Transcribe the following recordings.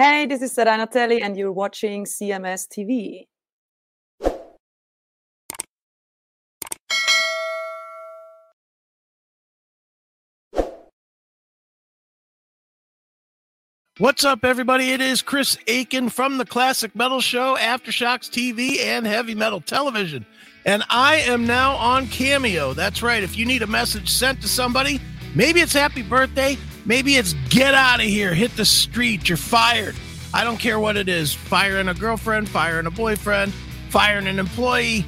Hey, this is Serena Telly, and you're watching CMS TV. What's up, everybody? It is Chris Akin from the Classic Metal Show, Aftershocks TV, and Heavy Metal Television. And I am now on Cameo. That's right. If you need a message sent to somebody, maybe it's happy birthday, maybe it's get out of here, hit the street, you're fired. I don't care what it is. Firing a girlfriend, firing a boyfriend, firing an employee,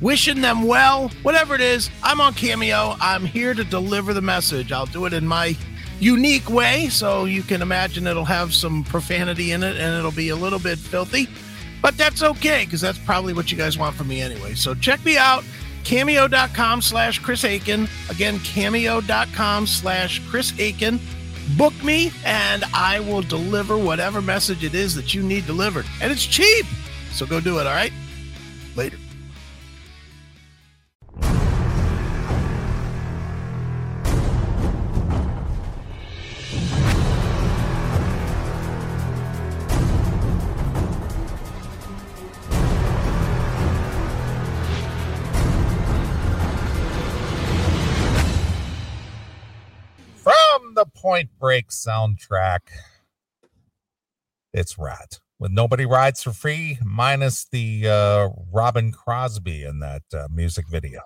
wishing them well, whatever it is, I'm on Cameo. I'm here to deliver the message. I'll do it in my unique way, so you can imagine it'll have some profanity in it, and it'll be a little bit filthy. But that's okay, because that's probably what you guys want from me anyway. So check me out. Cameo.com/Chris Akin. Again, Cameo.com/Chris Akin. Book me, and I will deliver whatever message it is that you need delivered. And it's cheap, so go do it, all right? Later. The Point Break soundtrack. It's Ratt with Nobody Rides for Free, minus the Robin Crosby in that music video.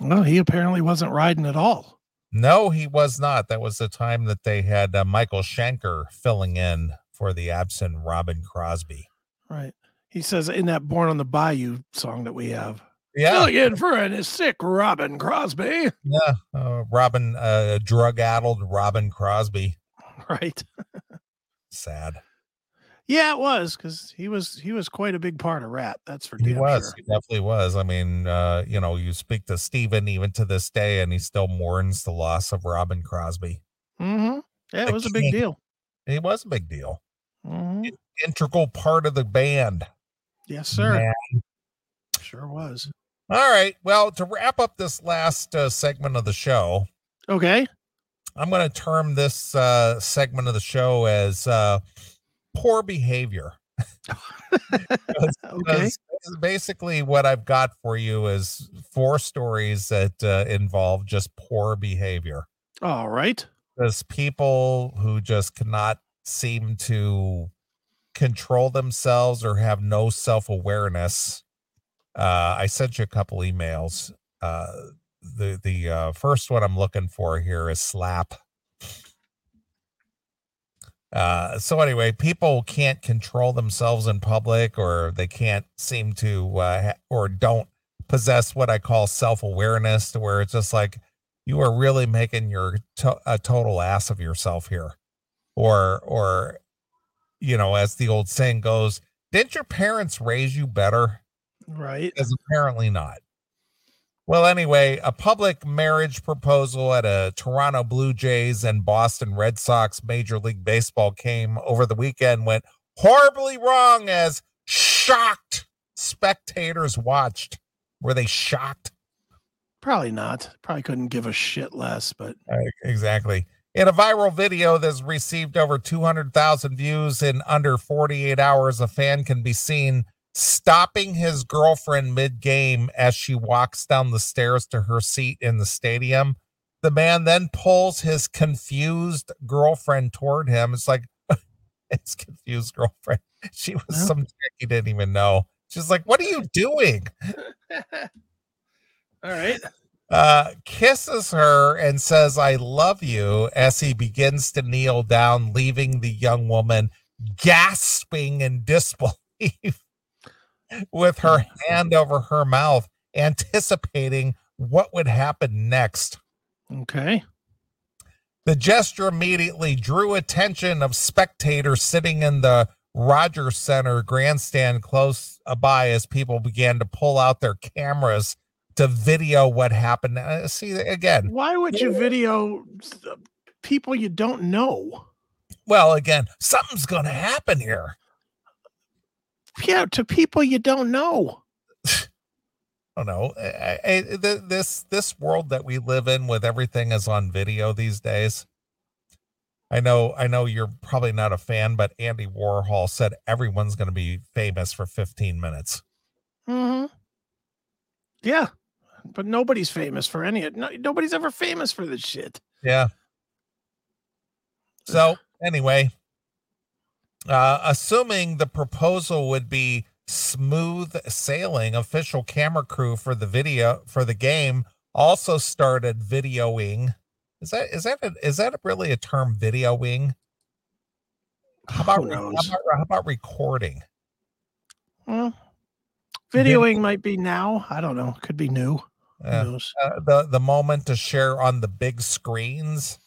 Well, he apparently wasn't riding at all. No, he was not. That was the time that they had Michael Schenker filling in for the absent Robin Crosby. Right. He says in that Born on the Bayou song that we have. Yeah, million for an is sick Robin Crosby. Yeah, drug-addled Robin Crosby. Right. Sad. Yeah, it was, because he was quite a big part of Ratt. That's for damn sure. He was. He definitely was. I mean, you speak to Stephen even to this day, and he still mourns the loss of Robin Crosby. Mm-hmm. Yeah, it was a big deal. It was a big deal. Mm-hmm. Integral part of the band. Yes, sir. Man. Sure was. All right. Well, to wrap up this last segment of the show. Okay. I'm going to term this segment of the show as poor behavior. Okay. Basically what I've got for you is 4 stories that involve just poor behavior. All right. There's people who just cannot seem to control themselves or have no self-awareness. I sent you a couple emails. The first one I'm looking for here is slap. So anyway, people can't control themselves in public, or they can't seem to, or don't possess what I call self-awareness, to where it's just like, you are really making a total ass of yourself here. Or, as the old saying goes, didn't your parents raise you better? Right. Because apparently not. Well, anyway, a public marriage proposal at a Toronto Blue Jays and Boston Red Sox Major League Baseball game over the weekend went horribly wrong as shocked spectators watched. Were they shocked? Probably not. Probably couldn't give a shit less, but. Exactly. In a viral video that's received over 200,000 views in under 48 hours, a fan can be seen stopping his girlfriend mid-game as she walks down the stairs to her seat in the stadium. The man then pulls his confused girlfriend toward him. It's like, it's confused girlfriend. She was some chick he didn't even know. She's like, what are you doing? All right. Kisses her and says, I love you, as he begins to kneel down, leaving the young woman gasping in disbelief. With her hand over her mouth, anticipating what would happen next. Okay. The gesture immediately drew attention of spectators sitting in the Rogers Center grandstand close by, as people began to pull out their cameras to video what happened. See, again, why would you video people you don't know? Well, again, something's going to happen here. Yeah, to people you don't know. I don't know. This world that we live in with everything is on video these days. I know you're probably not a fan, but Andy Warhol said everyone's going to be famous for 15 minutes. Mm-hmm. Yeah, but nobody's famous for any of it. No, nobody's ever famous for this shit. Yeah. So anyway, assuming the proposal would be smooth sailing, official camera crew for the video for the game also started videoing. Is that really a term, videoing? How about recording? Well, videoing might be now. I don't know. Could be new. Who knows? The moment to share on the big screens.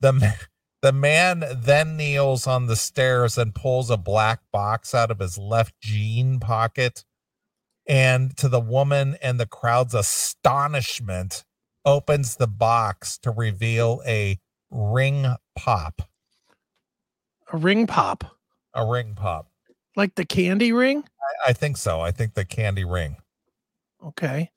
The man then kneels on the stairs and pulls a black box out of his left jean pocket. And to the woman and the crowd's astonishment, opens the box to reveal a ring pop. A ring pop. Like the candy ring? I think so. I think the candy ring. Okay.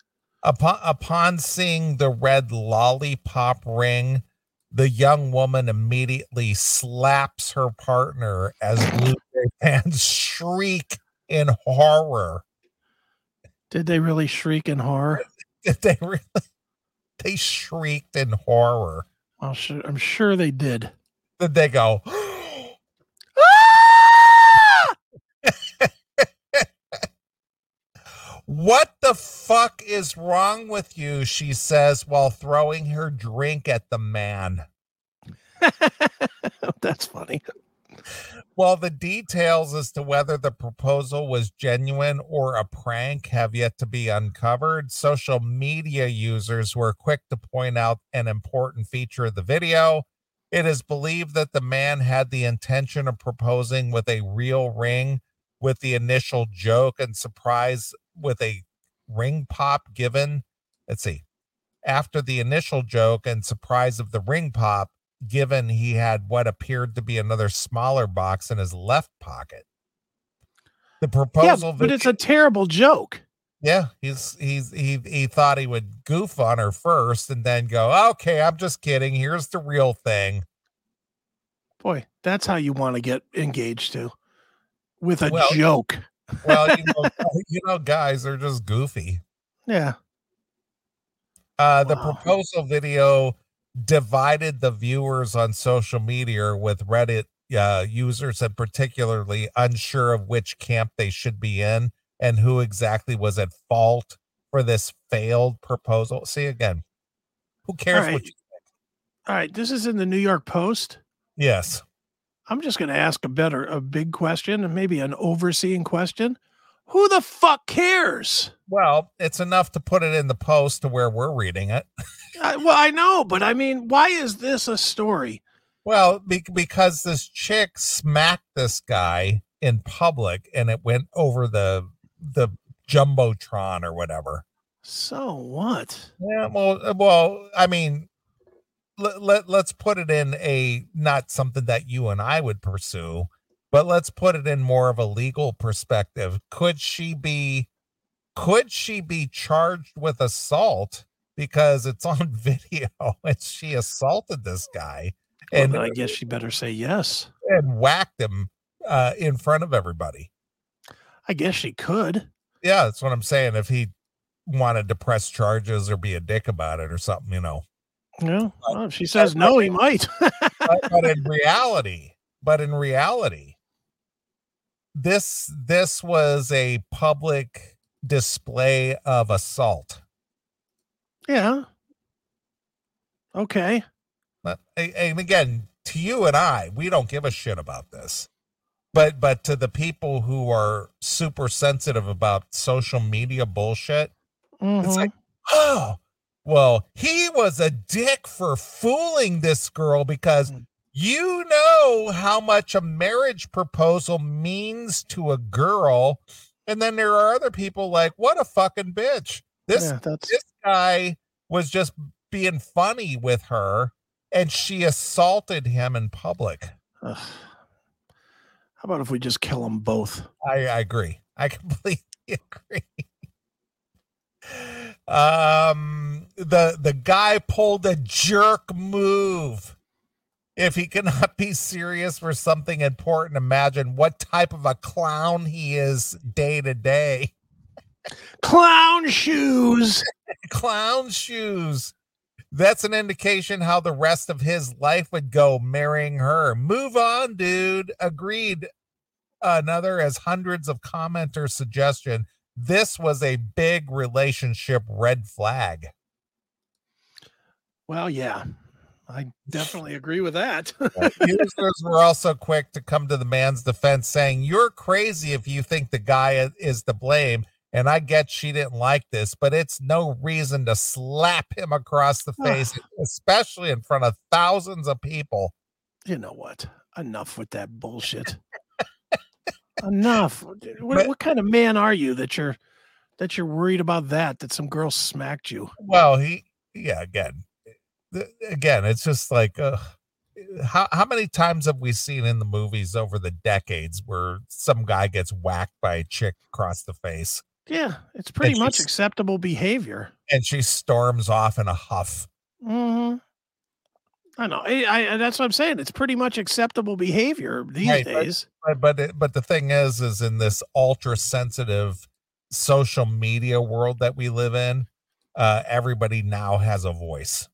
Upon seeing the red lollipop ring, the young woman immediately slaps her partner as Blue Jay fans shriek in horror. Did they really shriek in horror? Did they really? They shrieked in horror. Well, I'm sure they did. Did they go? What the fuck is wrong with you? She says while throwing her drink at the man. That's funny. Well, the details as to whether the proposal was genuine or a prank have yet to be uncovered. Social media users were quick to point out an important feature of the video. It is believed that the man had the intention of proposing with a real ring, with the initial joke and surprise with a ring pop given. Let's see. After the initial joke and surprise of the ring pop, given he had what appeared to be another smaller box in his left pocket. The proposal, yeah, but it's a terrible joke. Yeah, he thought he would goof on her first and then go, okay, I'm just kidding. Here's the real thing. Boy, that's how you want to get engaged to, with a joke. Well, you know, guys are just goofy. Yeah. The proposal video divided the viewers on social media, with Reddit users and particularly unsure of which camp they should be in and who exactly was at fault for this failed proposal. See, again, who cares what you think? All right, this is in the New York Post. Yes. I'm just going to ask a big question and maybe an overseeing question. Who the fuck cares? Well, it's enough to put it in the Post to where we're reading it. Well, I know, but I mean, why is this a story? Well, because this chick smacked this guy in public and it went over the Jumbotron or whatever. So what? Yeah, well, I mean, let's put it in not something that you and I would pursue. But let's put it in more of a legal perspective. Could she be charged with assault because it's on video and she assaulted this guy? And well, I guess she better say yes. And whacked him in front of everybody. I guess she could. Yeah, that's what I'm saying. If he wanted to press charges or be a dick about it or something, you know. Yeah. Well, if she says no, he might. But in reality, this was a public display of assault. Yeah. Okay. But, and again, to you and I, we don't give a shit about this, but to the people who are super sensitive about social media bullshit, mm-hmm. It's like, oh, well, he was a dick for fooling this girl because you know how much a marriage proposal means to a girl. And then there are other people like, what a fucking bitch. This guy was just being funny with her and she assaulted him in public. How about if we just kill them both? I agree. I completely agree. The guy pulled a jerk move If he cannot be serious for something important, imagine what type of a clown he is day to day. Clown shoes. Clown shoes. That's an indication how the rest of his life would go, marrying her. Move on, dude. Agreed. Another, as hundreds of commenters suggestion, this was a big relationship red flag. Well, yeah, I definitely agree with that. Users were also quick to come to the man's defense, saying, "You're crazy if you think the guy is to blame. And I get she didn't like this, but it's no reason to slap him across the face, especially in front of thousands of people." You know what? Enough with that bullshit. Enough. What kind of man are you that you're worried about that some girl smacked you? Well, again, it's just like, how many times have we seen in the movies over the decades where some guy gets whacked by a chick across the face? Yeah, it's pretty much acceptable behavior. And she storms off in a huff. Mm-hmm. I know. I that's what I'm saying. It's pretty much acceptable behavior these days. But the thing is in this ultra sensitive social media world that we live in, everybody now has a voice.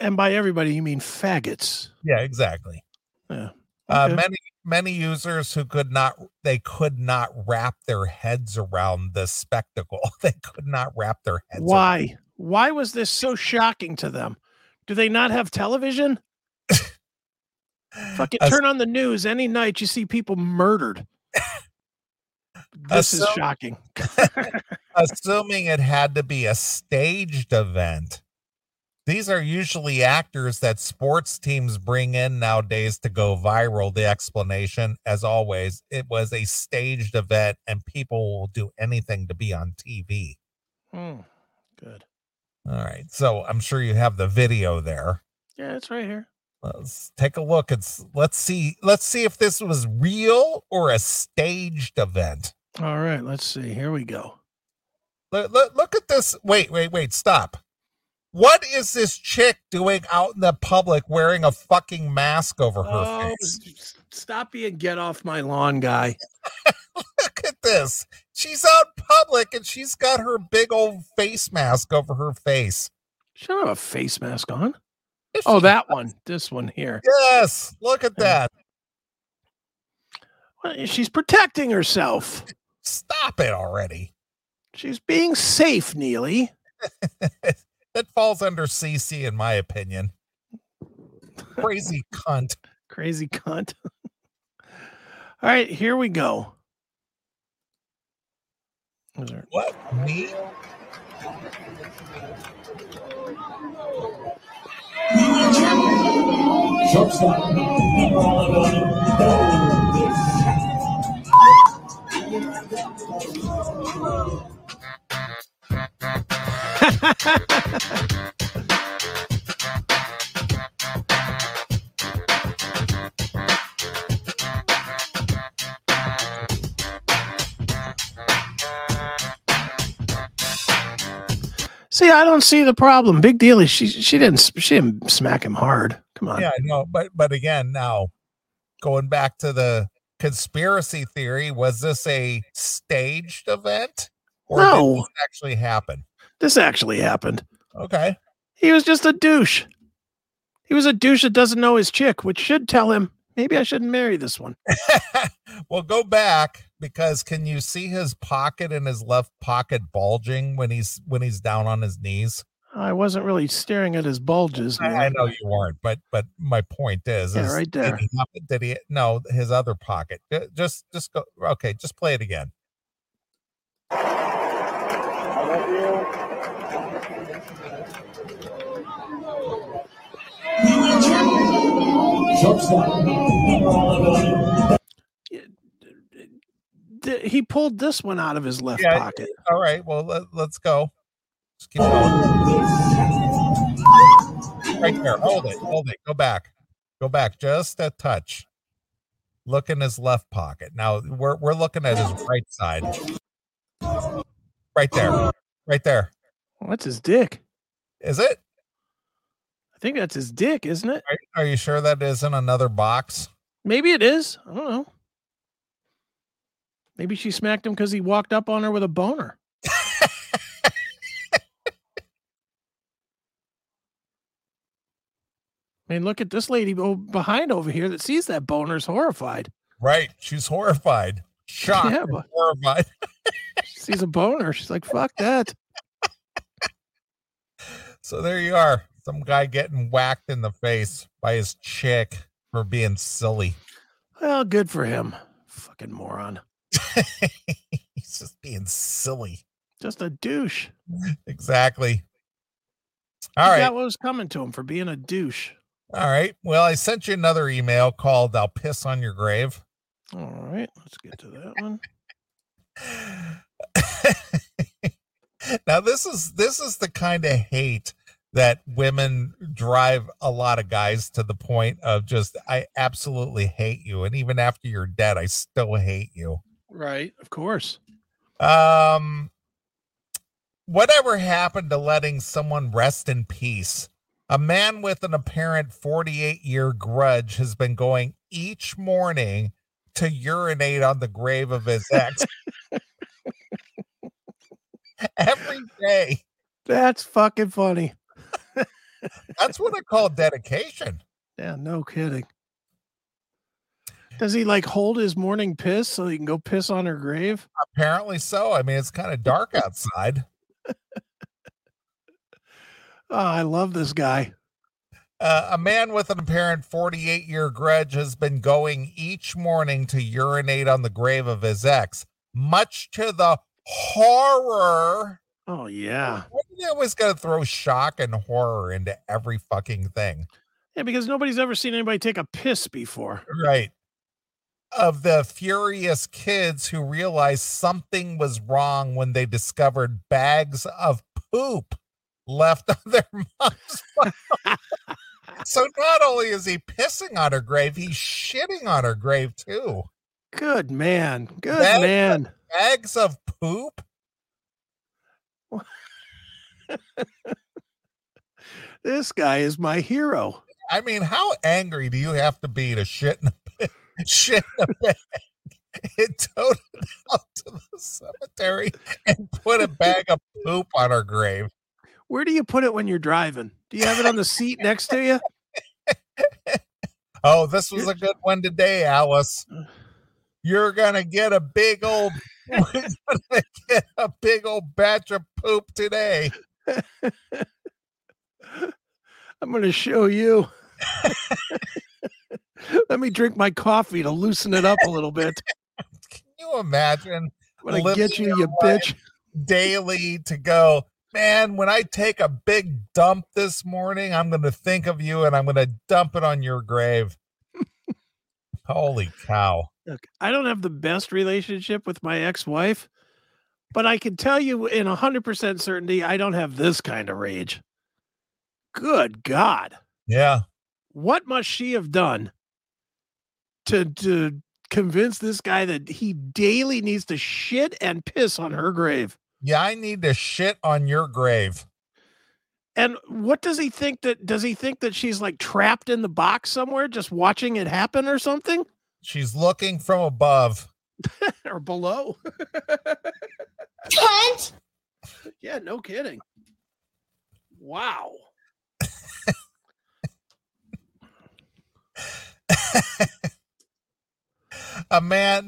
And by everybody, you mean faggots. Yeah, exactly. Yeah. Okay. Many users could not wrap their heads around this spectacle. They could not wrap their heads. Why? Why was this so shocking to them? Do they not have television? Fucking turn on the news any night. You see people murdered. This is shocking. Assuming it had to be a staged event. These are usually actors that sports teams bring in nowadays to go viral. The explanation, as always, it was a staged event and people will do anything to be on TV. Good. All right. So I'm sure you have the video there. Yeah, it's right here. Let's take a look. Let's see if this was real or a staged event. All right. Let's see. Here we go. Look at this. Wait. Stop. What is this chick doing out in the public wearing a fucking mask over her face? Stop being get off my lawn guy. Look at this. She's out in public and she's got her big old face mask over her face. She don't have a face mask on. That one. This one here. Yes. Look at that. Well, she's protecting herself. Stop it already. She's being safe, Neely. That falls under CC, in my opinion. Crazy cunt. Crazy cunt. All right, here we go. What? Me? See, I don't see the problem. Big deal is she didn't smack him hard. Come on. Yeah, I know, but again, now going back to the conspiracy theory, was this a staged event or did this actually happen? This actually happened. Okay. He was just a douche. He was a douche that doesn't know his chick, which should tell him, maybe I shouldn't marry this one. Well, go back, because can you see his pocket and his left pocket bulging when he's down on his knees? I wasn't really staring at his bulges. I know you weren't, but my point is right there. Did he his other pocket? Just go. Okay. Just play it again. I love you. He pulled this one out of his left pocket. All right, well, let's go. Just keep going. Right there. Hold it. Go back. Just a touch. Look in his left pocket. Now we're looking at his right side. Right there. What's his dick? Is it? I think that's his dick, isn't it? Are you sure that isn't another box? Maybe it is. I don't know. Maybe she smacked him because he walked up on her with a boner. I mean, look at this lady behind over here that sees that boner's horrified. Right. She's horrified. Shocked. Yeah, but horrified. She sees a boner. She's like, fuck that. So there you are. Some guy getting whacked in the face by his chick for being silly. Well, good for him. Fucking moron. He's just being silly. Just a douche. Exactly. All right. That was coming to him for being a douche. All right. Well, I sent you another email called I'll Piss on Your Grave. All right. Let's get to that one. Now, this is the kind of hate that women drive a lot of guys to the point of just, I absolutely hate you. And even after you're dead, I still hate you. Right. Of course. Whatever happened to letting someone rest in peace? A man with an apparent 48-year grudge has been going each morning to urinate on the grave of his ex. Every day. That's fucking funny. That's what I call dedication. Yeah, no kidding. Does he like hold his morning piss so he can go piss on her grave? Apparently so. I mean, it's kind of dark outside. Oh, I love this guy. A man with an apparent 48-year grudge has been going each morning to urinate on the grave of his ex, much to the horror. Oh, yeah. They always got to throw shock and horror into every fucking thing. Yeah, because nobody's ever seen anybody take a piss before. Right. Of the furious kids who realized something was wrong when they discovered bags of poop left on their mom's phone. So not only is he pissing on her grave, he's shitting on her grave too. Good man. Good man. Bags of poop. This guy is my hero. I mean, how angry do you have to be to shit in a bag? Shit in a bag. It towed it out to the cemetery and put a bag of poop on her grave. Where do you put it when you're driving? Do you have it on the seat next to you? Oh, this was a good one today, Alice. You're going to get a big old batch of poop today. I'm going to show you. Let me drink my coffee to loosen it up a little bit. Can you imagine? I'm going to get you, you bitch. Daily to go. Man, when I take a big dump this morning, I'm going to think of you and I'm going to dump it on your grave. Holy cow. Look, I don't have the best relationship with my ex-wife, but I can tell you in 100% certainty, I don't have this kind of rage. Good God. Yeah. What must she have done to convince this guy that he daily needs to shit and piss on her grave? Yeah, I need to shit on your grave. And what does he think that? Does he think that she's like trapped in the box somewhere, just watching it happen or something? She's looking from above or below. Cunt! Yeah, no kidding. Wow. A man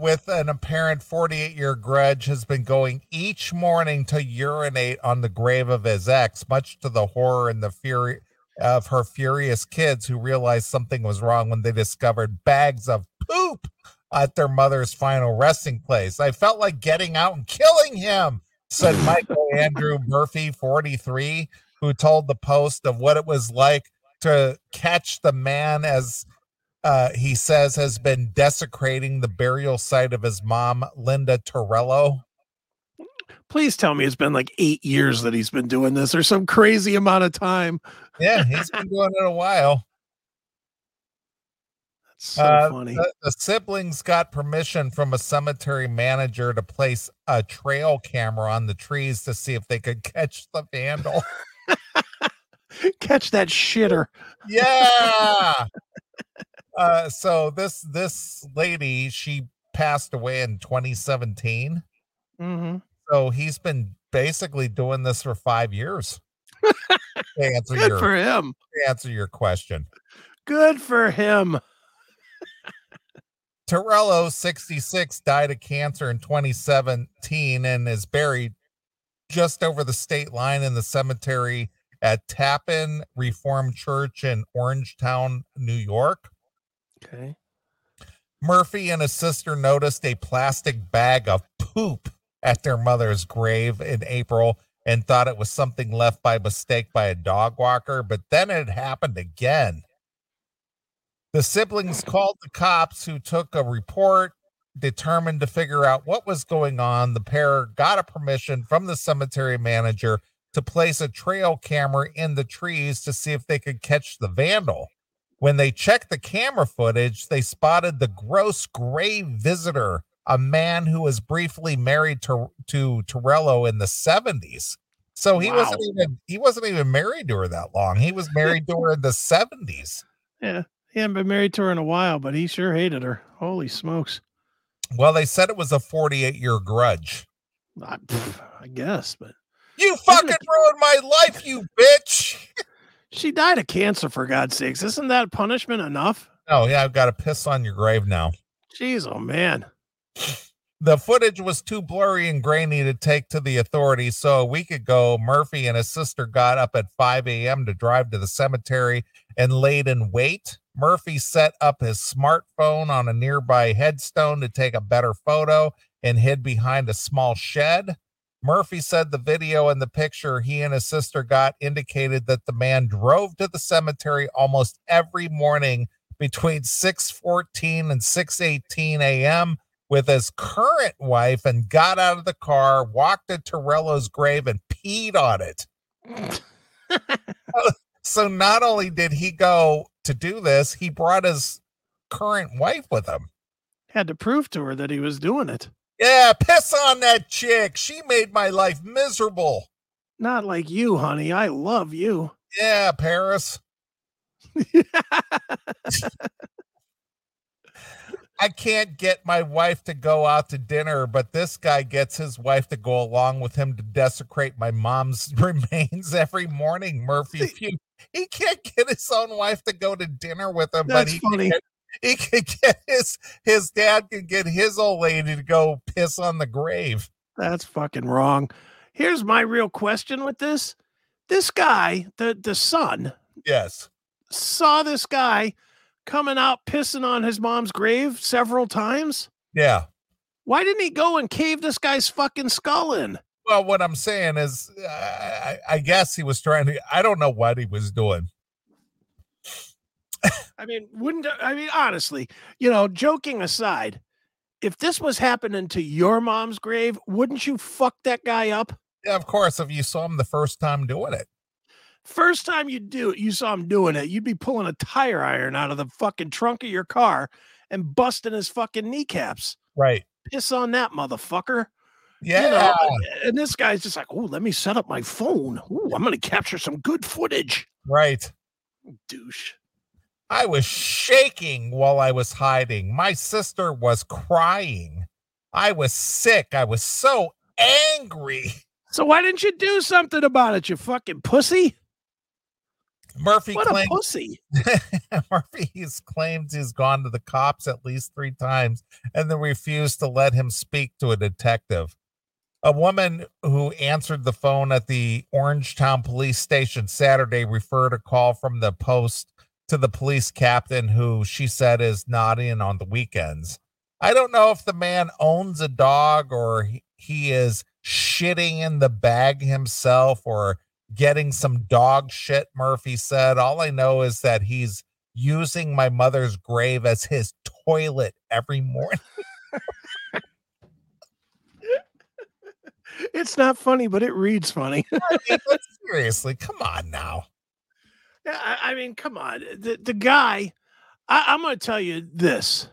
with an apparent 48-year grudge has been going each morning to urinate on the grave of his ex, much to the horror and the fury of her furious kids who realized something was wrong when they discovered bags of poop at their mother's final resting place. I felt like getting out and killing him, said Michael Andrew Murphy, 43, who told the Post of what it was like to catch the man as... he says has been desecrating the burial site of his mom, Linda Torello. Please tell me it's been like 8 years that he's been doing this or some crazy amount of time. Yeah, he's been doing it a while. That's so funny. The siblings got permission from a cemetery manager to place a trail camera on the trees to see if they could catch the vandal. Catch that shitter. Yeah. So this lady, she passed away in 2017. Mm-hmm. So he's been basically doing this for 5 years. Good for him. To answer your question. Good for him. Torello, 66, died of cancer in 2017 and is buried just over the state line in the cemetery at Tappan Reformed Church in Orangetown, New York. Okay. Murphy and his sister noticed a plastic bag of poop at their mother's grave in April and thought it was something left by mistake by a dog walker, but then it happened again. The siblings called the cops, who took a report. Determined to figure out what was going on, the pair got a permission from the cemetery manager to place a trail camera in the trees to see if they could catch the vandal. When they checked the camera footage, they spotted the gross grave visitor, a man who was briefly married to Torello in the 70s. So he wasn't even married to her that long. He was married to her in the 70s. Yeah, he hadn't been married to her in a while, but he sure hated her. Holy smokes. Well, they said it was a 48-year grudge. I guess, but... You fucking ruined my life, you bitch! She died of cancer, for God's sakes. Isn't that punishment enough? Oh, yeah, I've got to piss on your grave now. Jeez, oh, man. The footage was too blurry and grainy to take to the authorities, so a week ago, Murphy and his sister got up at 5 a.m. to drive to the cemetery and laid in wait. Murphy set up his smartphone on a nearby headstone to take a better photo and hid behind a small shed. Murphy said the video and the picture he and his sister got indicated that the man drove to the cemetery almost every morning between 6:14 and 6:18 a.m. with his current wife and got out of the car, walked to Torello's grave, and peed on it. So not only did he go to do this, he brought his current wife with him. Had to prove to her that he was doing it. Yeah, piss on that chick. She made my life miserable. Not like you, honey. I love you. Yeah, Paris. I can't get my wife to go out to dinner, but this guy gets his wife to go along with him to desecrate my mom's remains every morning. Murphy, he can't get his own wife to go to dinner with him. That's funny. He can get his dad can get his old lady to go piss on the grave. That's fucking wrong. Here's my real question with this. This guy, the son. Yes. Saw this guy coming out pissing on his mom's grave several times. Yeah. Why didn't he go and cave this guy's fucking skull in? Well, what I'm saying is, I guess he was trying to, I don't know what he was doing. Honestly, joking aside, if this was happening to your mom's grave, wouldn't you fuck that guy up? Yeah, of course. If you saw him the first time doing it. First time you saw him doing it, you'd be pulling a tire iron out of the fucking trunk of your car and busting his fucking kneecaps. Right. Piss on that motherfucker. Yeah. And this guy's just like, let me set up my phone. Ooh, I'm going to capture some good footage. Right. Douche. I was shaking while I was hiding. My sister was crying. I was sick. I was so angry. So why didn't you do something about it, you fucking pussy? Murphy claims a pussy. Murphy's claimed he's gone to the cops at least 3 times and they refused to let him speak to a detective. A woman who answered the phone at the Orangetown police station Saturday referred a call from the post to the police captain, who she said is not in on the weekends. I don't know if the man owns a dog or he is shitting in the bag himself or getting some dog shit, Murphy said. All I know is that he's using my mother's grave as his toilet every morning. It's not funny, but it reads funny. Seriously, come on now. I mean, come on. The guy, I'm going to tell you this.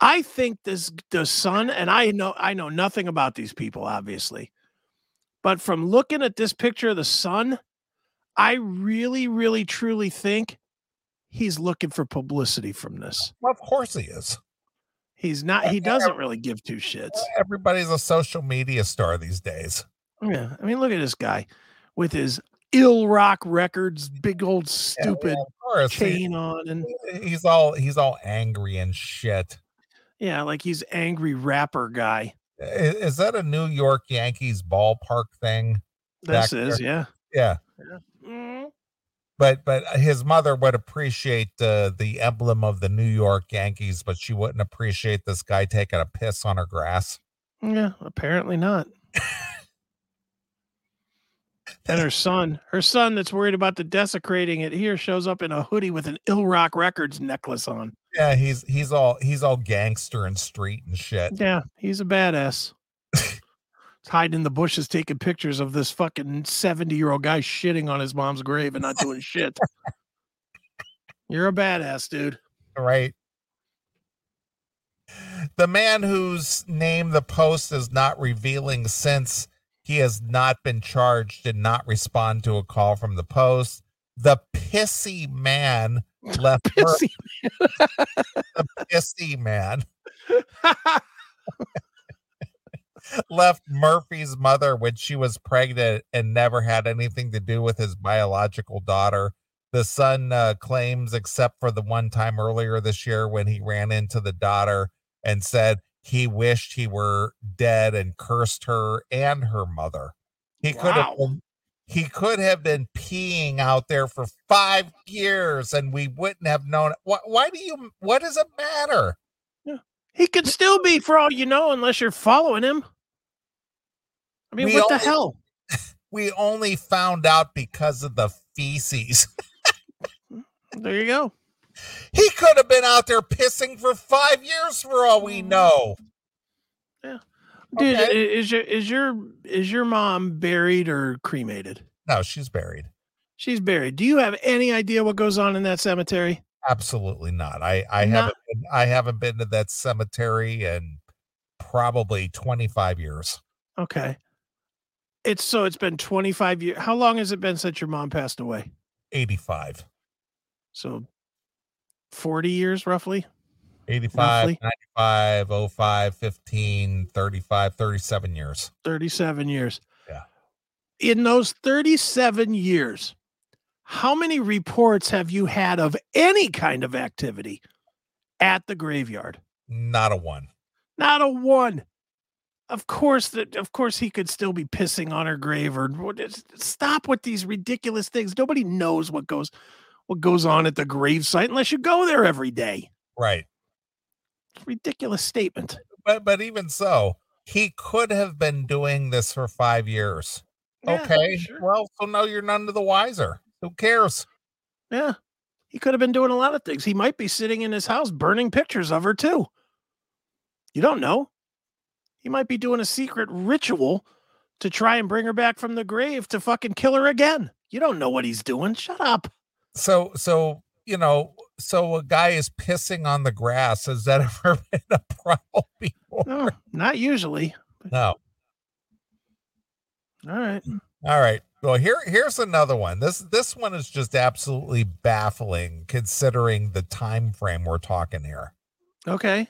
I think the son, and I know nothing about these people, obviously. But from looking at this picture of the son, I really, really, truly think he's looking for publicity from this. Well, of course he is. He's not. He doesn't really give two shits. Everybody's a social media star these days. Yeah. I mean, look at this guy with his Ill Rock Records, big old stupid chain on. And he's all angry and shit. Yeah. Like he's angry rapper guy. Is that a New York Yankees ballpark thing? This is, yeah. Yeah. Mm-hmm. But his mother would appreciate the emblem of the New York Yankees, but she wouldn't appreciate this guy taking a piss on her grass. Yeah, apparently not. And her son that's worried about the desecrating it here shows up in a hoodie with an Ill Rock Records necklace on. Yeah, he's all gangster and street and shit. Yeah, he's a badass. Hiding in the bushes, taking pictures of this fucking 70-year-old guy shitting on his mom's grave and not doing shit. You're a badass, dude. Right. The man whose name the post is not revealing since he has not been charged did not respond to a call from the post. The pissy man left pissy her. Man. The pissy man. Left Murphy's mother when she was pregnant and never had anything to do with his biological daughter. The son claims, except for the one time earlier this year when he ran into the daughter and said he wished he were dead and cursed her and her mother. He could have been peeing out there for 5 years and we wouldn't have known. What does it matter? Yeah. He could still be, for all you know, unless you're following him. I mean, what the hell? We only found out because of the feces. There you go. He could have been out there pissing for 5 years for all we know. Yeah. Dude, okay. Is your mom buried or cremated? No, she's buried. She's buried. Do you have any idea what goes on in that cemetery? Absolutely not. I haven't been to that cemetery in probably 25 years. Okay. It's been 25 years. How long has it been since your mom passed away? 85. So 40 years roughly. 85, roughly? 95, 05, 15, 35, 37 years. 37 years. Yeah. In those 37 years, how many reports have you had of any kind of activity at the graveyard? Not a one. Not a one. Of course he could still be pissing on her grave or stop with these ridiculous things. Nobody knows what goes on at the gravesite unless you go there every day. Right. Ridiculous statement. But even so, he could have been doing this for 5 years. Yeah, okay. Sure. Well, so now you're none the wiser. Who cares? Yeah. He could have been doing a lot of things. He might be sitting in his house burning pictures of her too. You don't know. He might be doing a secret ritual to try and bring her back from the grave to fucking kill her again. You don't know what he's doing. Shut up. So a guy is pissing on the grass. Has that ever been a problem before? No, not usually. No. All right. Well, here's another one. This one is just absolutely baffling considering the time frame we're talking here. Okay.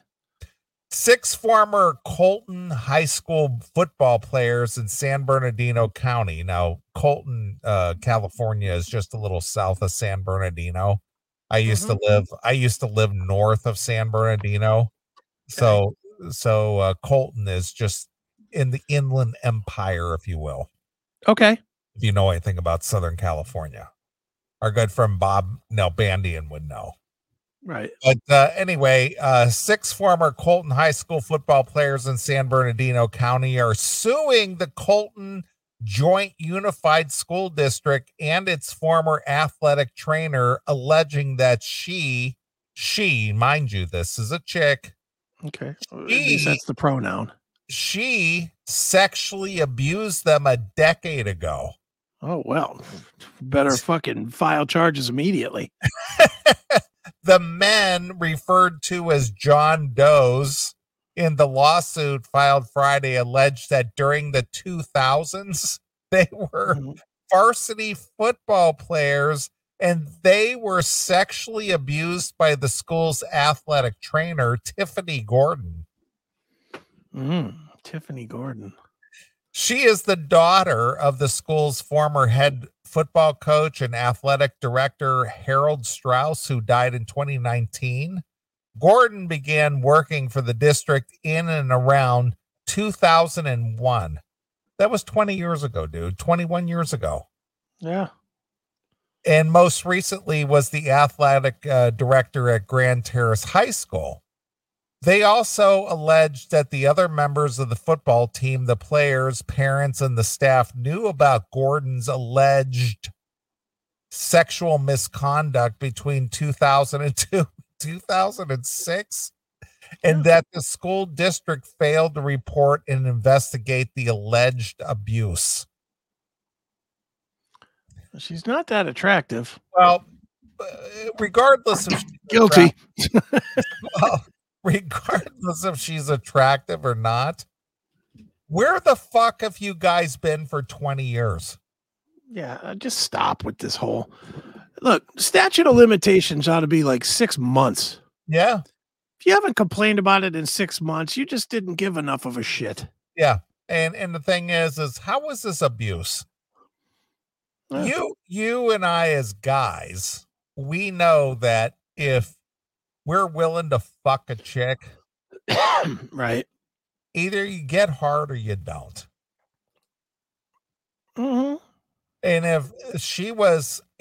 6 former Colton High School football players in San Bernardino County. Now, Colton, California is just a little south of San Bernardino. I used to live north of San Bernardino. So Colton is just in the Inland Empire, if you will. Okay. If you know anything about Southern California, our good friend Bob Nelbandian would know. Right. But anyway, 6 former Colton High School football players in San Bernardino County are suing the Colton Joint Unified School District and its former athletic trainer, alleging that she, mind you, this is a chick. Okay. At least that's the pronoun. She sexually abused them a decade ago. Oh, well, better fucking file charges immediately. The men referred to as John Does in the lawsuit filed Friday alleged that during the 2000s, they were varsity football players, and they were sexually abused by the school's athletic trainer, Tiffany Gordon. Tiffany Gordon. She is the daughter of the school's former head football coach and athletic director, Harold Strauss, who died in 2019. Gordon began working for the district in and around 2001. That was 20 years ago, dude. 21 years ago. Yeah. And most recently was the athletic director at Grand Terrace High School. They also alleged that the other members of the football team, the players, parents, and the staff knew about Gordon's alleged sexual misconduct between 2002 and 2006, and that the school district failed to report and investigate the alleged abuse. She's not that attractive. Well, regardless of guilty. Well, regardless if she's attractive or not, where the fuck have you guys been for 20 years? Yeah, just stop with this whole... Look, statute of limitations ought to be like 6 months. Yeah. If you haven't complained about it in 6 months, you just didn't give enough of a shit. Yeah. And the thing is how was this abuse? You and I as guys, we know that if we're willing to fuck a chick, right? Either you get hard or you don't. Mm-hmm. And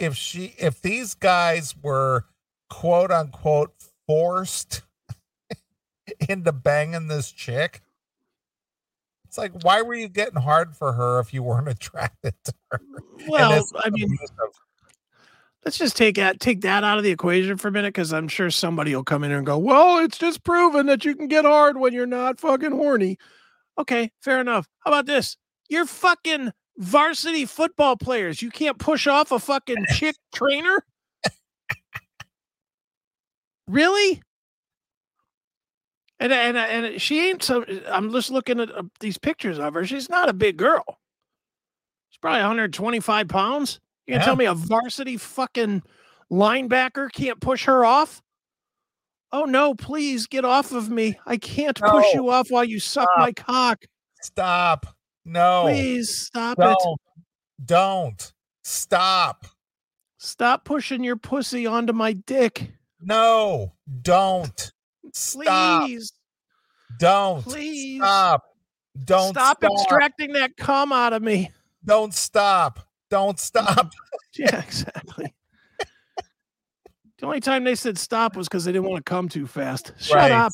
if these guys were quote unquote forced into banging this chick, it's like, why were you getting hard for her if you weren't attracted to her? Well, I mean, let's just take that out of the equation for a minute, because I'm sure somebody will come in here and go, well, it's just proven that you can get hard when you're not fucking horny. Okay, fair enough. How about this? You're fucking varsity football players. You can't push off a fucking chick trainer? Really? And she ain't so... I'm just looking at these pictures of her. She's not a big girl. She's probably 125 pounds. You're going to tell me a varsity fucking linebacker can't push her off? Oh, no, please get off of me. I can't push you off while you suck my cock. Stop. No. Please stop it. Don't. Stop. Stop pushing your pussy onto my dick. No, don't. Stop. Please. Don't. Please. Stop. Don't stop extracting that cum out of me. Don't stop. Don't stop. Yeah, exactly. The only time they said stop was because they didn't want to come too fast. Shut up.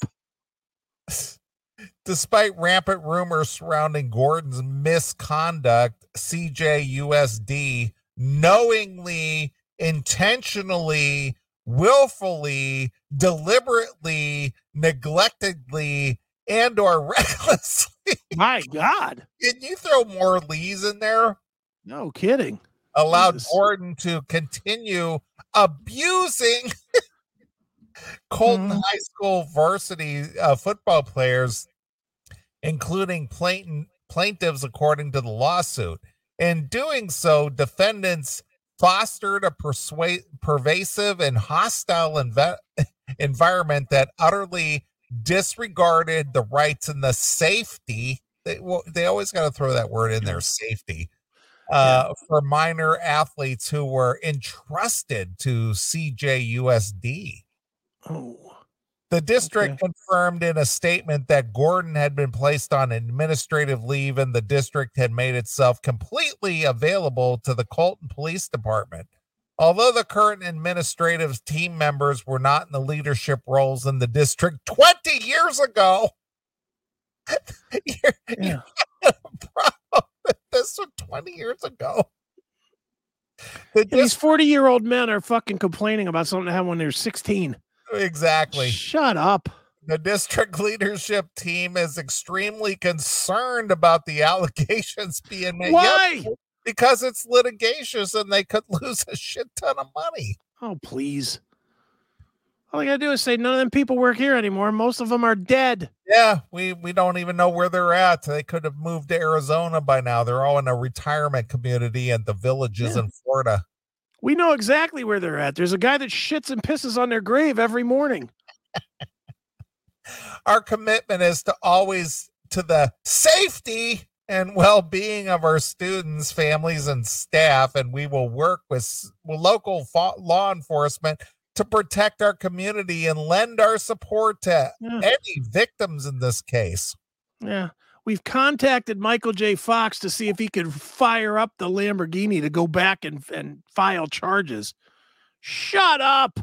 Despite rampant rumors surrounding Gordon's misconduct, CJUSD knowingly, intentionally, willfully, deliberately, neglectedly, and or recklessly. My God. Can you throw more lees in there? No kidding. Allowed Jesus. Gordon to continue abusing Colton High School varsity football players, including plaintiffs, according to the lawsuit. In doing so, defendants fostered a pervasive and hostile environment that utterly disregarded the rights and the safety. They always got to throw that word in there, safety. For minor athletes who were entrusted to CJUSD. Oh. The district confirmed in a statement that Gordon had been placed on administrative leave, and the district had made itself completely available to the Colton Police Department. Although the current administrative team members were not in the leadership roles in the district 20 years ago, you had a problem with this one 20 years ago. These 40-year-old men are fucking complaining about something that happened when they were 16. Exactly. Shut up. The district leadership team is extremely concerned about the allegations being made. Why? Yep, because it's litigious and they could lose a shit ton of money. Oh, please. All I got to do is say none of them people work here anymore. Most of them are dead. Yeah, we don't even know where they're at. They could have moved to Arizona by now. They're all in a retirement community and the villages in Florida. We know exactly where they're at. There's a guy that shits and pisses on their grave every morning. Our commitment is to always to the safety and well-being of our students, families, and staff, and we will work with local law enforcement to protect our community and lend our support to any victims in this case. Yeah. We've contacted Michael J. Fox to see if he could fire up the Lamborghini to go back and file charges. Shut up.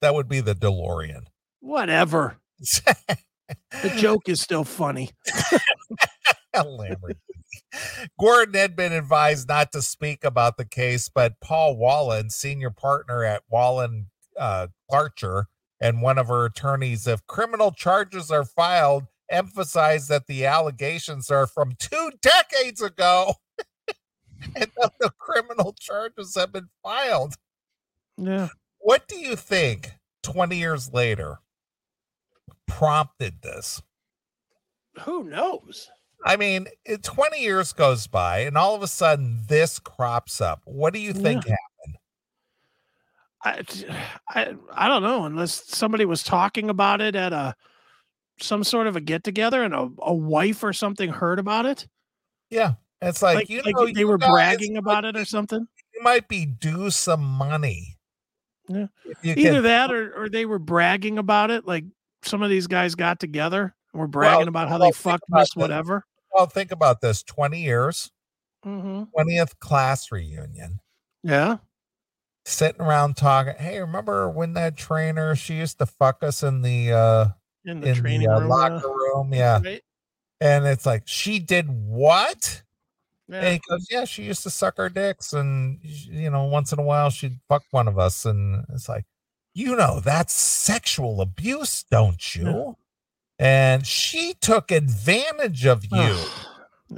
That would be the DeLorean. Whatever. The joke is still funny. Lamborghini. Gordon had been advised not to speak about the case, but Paul Wallen, senior partner at Wallen Archer, and one of her attorneys, if criminal charges are filed, emphasized that the allegations are from 2 decades ago and that the criminal charges have been filed. Yeah. What do you think 20 years later prompted this? Who knows? I mean, 20 years goes by and all of a sudden this crops up. What do you think happened? I don't know, unless somebody was talking about it at some sort of a get together and a wife or something heard about it. Yeah. It's like you know, they were bragging about it or something. You might be due some money. Yeah. Either that or they were bragging about it. Like some of these guys got together and were bragging about how they fucked Miss whatever. Well, think about this. 20 years, 20th class reunion. Yeah. Sitting around talking. Hey, remember when that trainer, she used to fuck us in the training room, locker room, right? And it's like, she did what? Yeah. And he goes, yeah, she used to suck our dicks, and you know, once in a while she'd fuck one of us, and it's like, you know, that's sexual abuse, don't you? No. And she took advantage of you.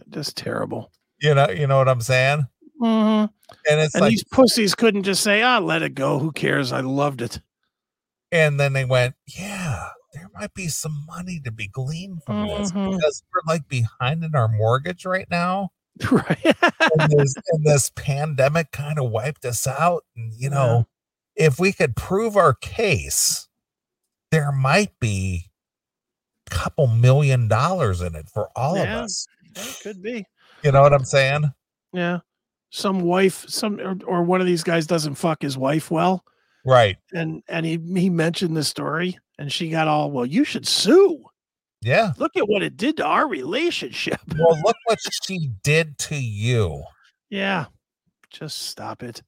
Just terrible. You know what I'm saying? Mm-hmm. And it's like these pussies couldn't just say, let it go. Who cares? I loved it. And then they went, yeah. There might be some money to be gleaned from this because we're like behind in our mortgage right now. Right. and this pandemic kind of wiped us out. And, you know, if we could prove our case, there might be a couple $1,000,000 in it for all of us. That could be. You know what I'm saying? Yeah. Some wife, or one of these guys doesn't fuck his wife well. Right. And he mentioned the story. And she got all, well, you should sue. Yeah. Look at what it did to our relationship. Well, look what she did to you. Yeah. Just stop it.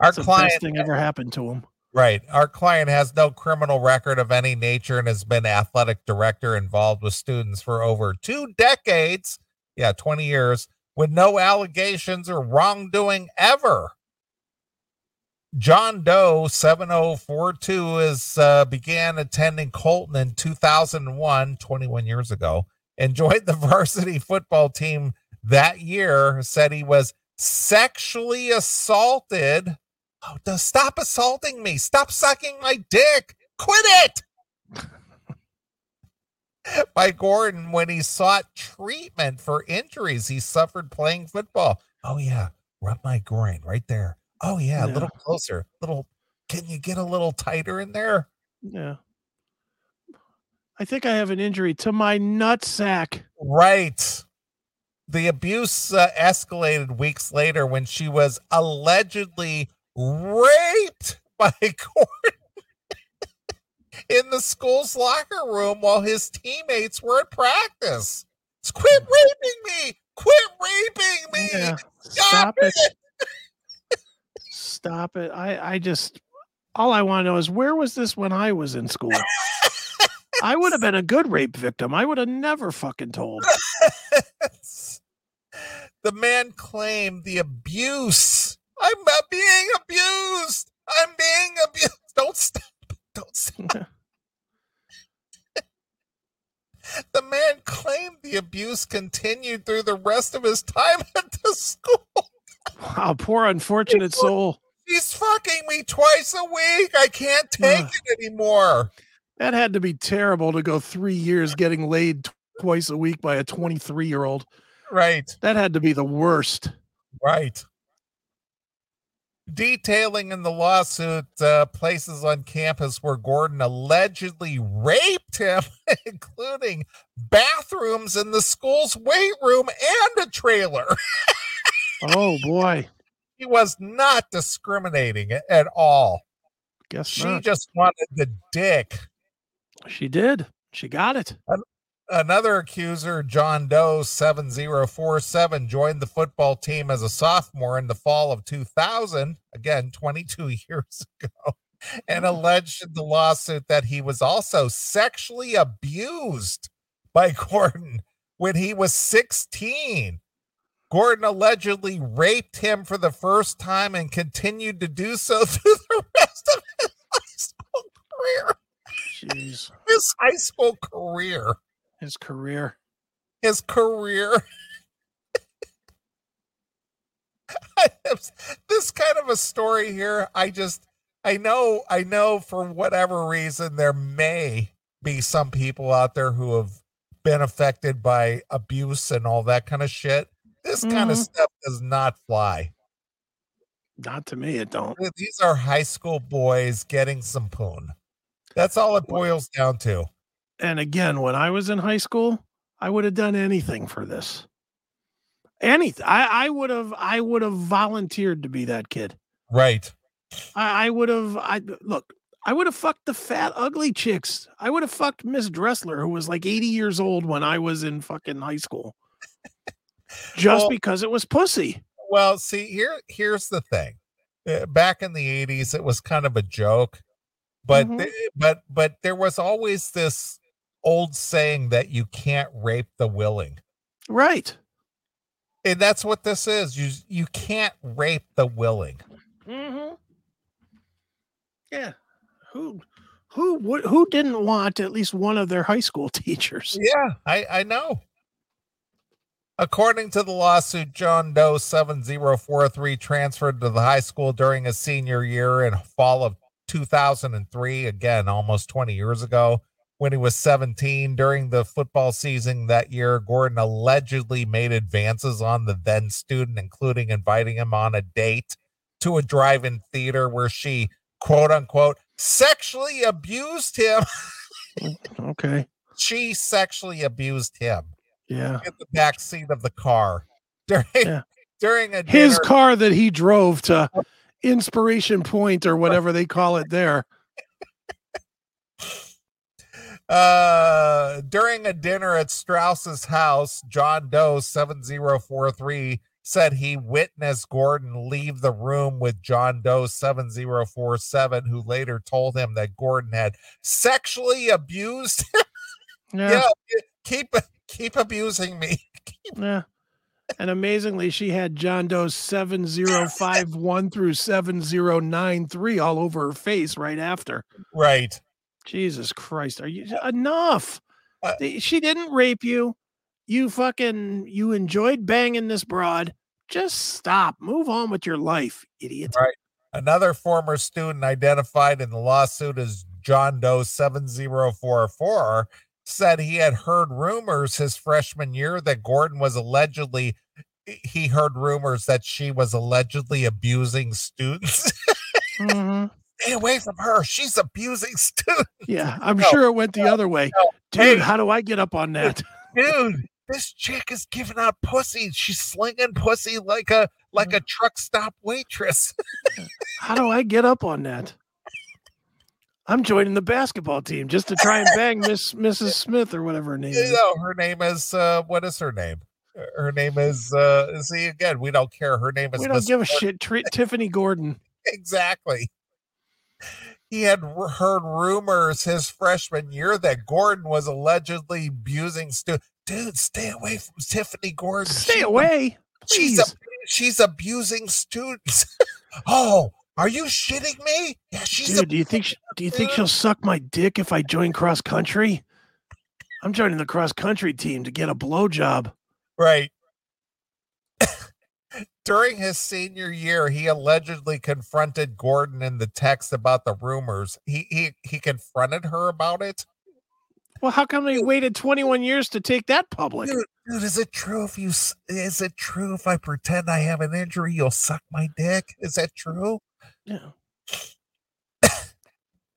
That's the best thing ever happened to him. Right. Our client has no criminal record of any nature and has been athletic director involved with students for over 2 decades. Yeah, 20 years with no allegations or wrongdoing ever. John Doe 7042 began attending Colton in 2001, 21 years ago, and joined the varsity football team that year. Said he was sexually assaulted. Oh, stop assaulting me. Stop sucking my dick. Quit it. By Gordon when he sought treatment for injuries he suffered playing football. Oh, yeah. Rub my groin right there. Oh yeah, a little closer. Can you get a little tighter in there? Yeah. I think I have an injury to my nutsack. Right. The abuse escalated weeks later when she was allegedly raped by Gordon in the school's locker room while his teammates were at practice. Quit raping me! Quit raping me! Yeah. Stop it! Stop it. I just, all I want to know is where was this when I was in school? I would have been a good rape victim. I would have never fucking told. The man claimed the abuse. I'm not being abused. I'm being abused. Don't stop. Don't stop. The man claimed the abuse continued through the rest of his time at the school. Wow, poor unfortunate soul. She's fucking me twice a week. I can't take it anymore. That had to be terrible to go 3 years getting laid twice a week by a 23-year-old. Right. That had to be the worst. Right. Detailing in the lawsuit places on campus where Gordon allegedly raped him, including bathrooms in the school's weight room and a trailer. Oh, boy. He was not discriminating at all. Guess she not. Just wanted the dick. She did. She got it. Another accuser, John Doe 7047, joined the football team as a sophomore in the fall of 2000, again, 22 years ago, and alleged in the lawsuit that he was also sexually abused by Gordon when he was 16. Gordon allegedly raped him for the first time and continued to do so through the rest of his high school career. Jeez. His high school career. His career. His career. This kind of a story here, I know for whatever reason, there may be some people out there who have been affected by abuse and all that kind of shit. This kind of stuff does not fly. Not to me, it don't. These are high school boys getting some poon. That's all it boils down to. And again, when I was in high school, I would have done anything for this. Anything. I would have volunteered to be that kid. Right. I would have fucked the fat, ugly chicks. I would have fucked Miss Dressler, who was like 80 years old when I was in fucking high school. Just because it was pussy. Well, see, here's the thing. Back in the 80s, it was kind of a joke. But but there was always this old saying that you can't rape the willing. Right. And that's what this is. You can't rape the willing. Mm-hmm. Yeah. Who didn't want at least one of their high school teachers? Yeah, I know. According to the lawsuit, John Doe 7043 transferred to the high school during his senior year in fall of 2003, again, almost 20 years ago, when he was 17. During the football season that year, Gordon allegedly made advances on the then student, including inviting him on a date to a drive-in theater where she, quote unquote, sexually abused him. Okay. She sexually abused him. Yeah. In the back seat of the car during a dinner. His car that he drove to Inspiration Point or whatever they call it there. During a dinner at Strauss's house, John Doe 7043 said he witnessed Gordon leave the room with John Doe 7047, who later told him that Gordon had sexually abused him. Yeah. Keep abusing me. Yeah. And amazingly, she had John Doe 7051 through 7093 all over her face right after. Right. Jesus Christ. Are you enough? She didn't rape you. You enjoyed banging this broad. Just stop. Move on with your life, idiot. Right. Another former student identified in the lawsuit as John Doe 7044 said he had heard rumors his freshman year that Gordon was allegedly, he heard rumors that she was allegedly abusing students. Stay away from her. She's abusing students. Yeah, I'm sure it went the other way. No. Dude, how do I get up on that? Dude, this chick is giving out pussy. She's slinging pussy like a truck stop waitress. How do I get up on that? I'm joining the basketball team just to try and bang Mrs. Smith or whatever her name is. No, her name is, what is her name? Her name is, see, again, we don't care. Her name is. We don't give a shit. Tiffany Gordon. Exactly. He had heard rumors his freshman year that Gordon was allegedly abusing students. Dude, stay away from Tiffany Gordon. Stay away. Please. She's abusing students. Oh. Are you shitting me? Yeah, dude, do you think she'll suck my dick if I join cross country? I'm joining the cross country team to get a blowjob. Right. During his senior year, he allegedly confronted Gordon in the text about the rumors. He confronted her about it. Well, how come he waited 21 years to take that public? Dude, is it true if I pretend I have an injury, you'll suck my dick? Is that true? Yeah.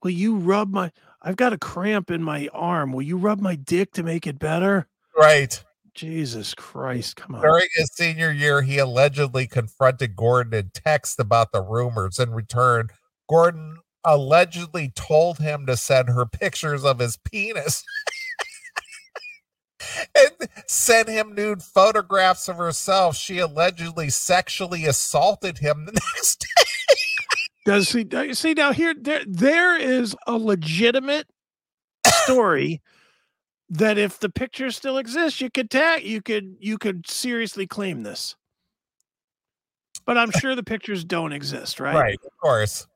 Will you rub my... I've got a cramp in my arm. Will you rub my dick to make it better? Right. Jesus Christ, come on. During his senior year, he allegedly confronted Gordon in text about the rumors. In return, Gordon allegedly told him to send her pictures of his penis and sent him nude photographs of herself. She allegedly sexually assaulted him the next day. Does he see now? Here, there is a legitimate story that if the picture still exists, you could seriously claim this. But I'm sure the pictures don't exist, right? Right, of course.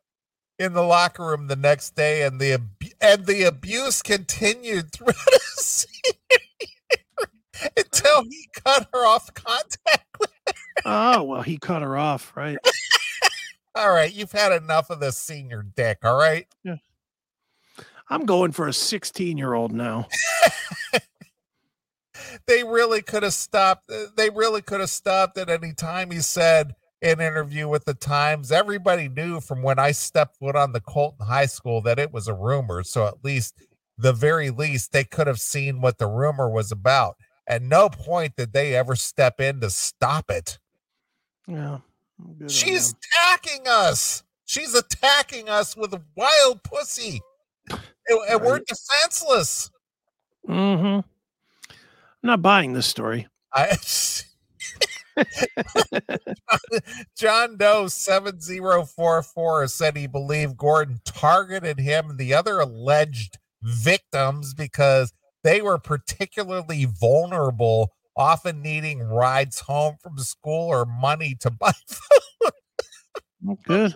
In the locker room the next day, and the abuse continued throughout his year until he cut her off contact with her. Oh well, he cut her off, right? All right, you've had enough of this senior dick, all right? Yeah. I'm going for a 16-year-old now. They really could have stopped at any time, he said in an interview with the Times. Everybody knew from when I stepped foot on the Colton High School that it was a rumor, so at least, the very least, they could have seen what the rumor was about. At no point did they ever step in to stop it. Yeah. She's attacking us. She's attacking us with a wild pussy. And we're defenseless. Mm-hmm. I'm not buying this story. John Doe 7044 said he believed Gordon targeted him and the other alleged victims because they were particularly vulnerable, often needing rides home from school or money to buy food. Okay.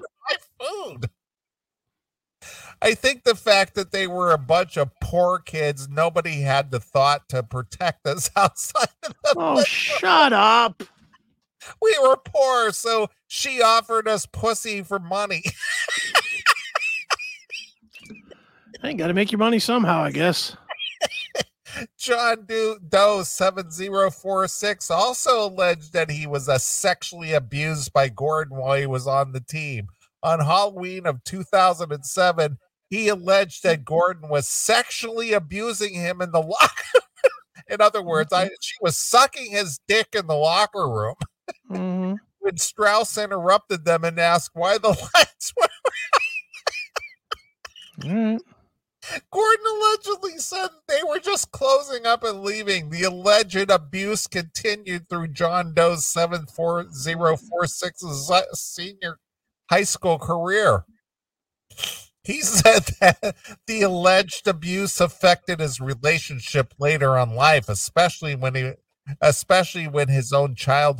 I think the fact that they were a bunch of poor kids, nobody had the thought to protect us outside of the place. Shut up. We were poor, so she offered us pussy for money. I ain't got to make your money somehow, I guess. John Doe 7046 also alleged that he was sexually abused by Gordon while he was on the team. On Halloween of 2007, he alleged that Gordon was sexually abusing him in the locker room. In other words, she was sucking his dick in the locker room. Mm-hmm. When Strauss interrupted them and asked why the lights were out. Mm-hmm. Gordon allegedly said they were just closing up and leaving. The alleged abuse continued through John Doe's 74046's senior high school career. He said that the alleged abuse affected his relationship later on life, especially when his own child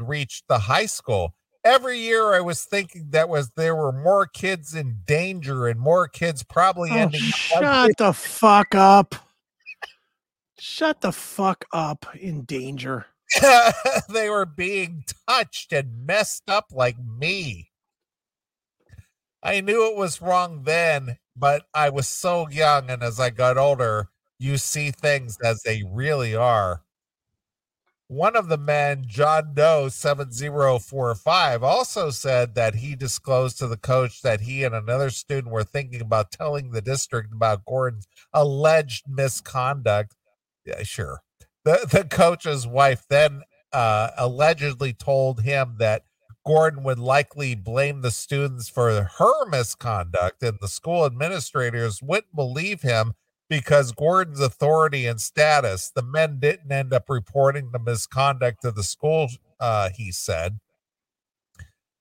reached the high school. Every year I was thinking there were more kids in danger and more kids probably ending up. Shut the fuck up. Shut the fuck up in danger. They were being touched and messed up like me. I knew it was wrong then, but I was so young, and as I got older, you see things as they really are. One of the men, John Doe 7045, also said that he disclosed to the coach that he and another student were thinking about telling the district about Gordon's alleged misconduct. Yeah, sure. The coach's wife then allegedly told him that Gordon would likely blame the students for her misconduct, and the school administrators wouldn't believe him because Gordon's authority and status. The men didn't end up reporting the misconduct to the school, he said.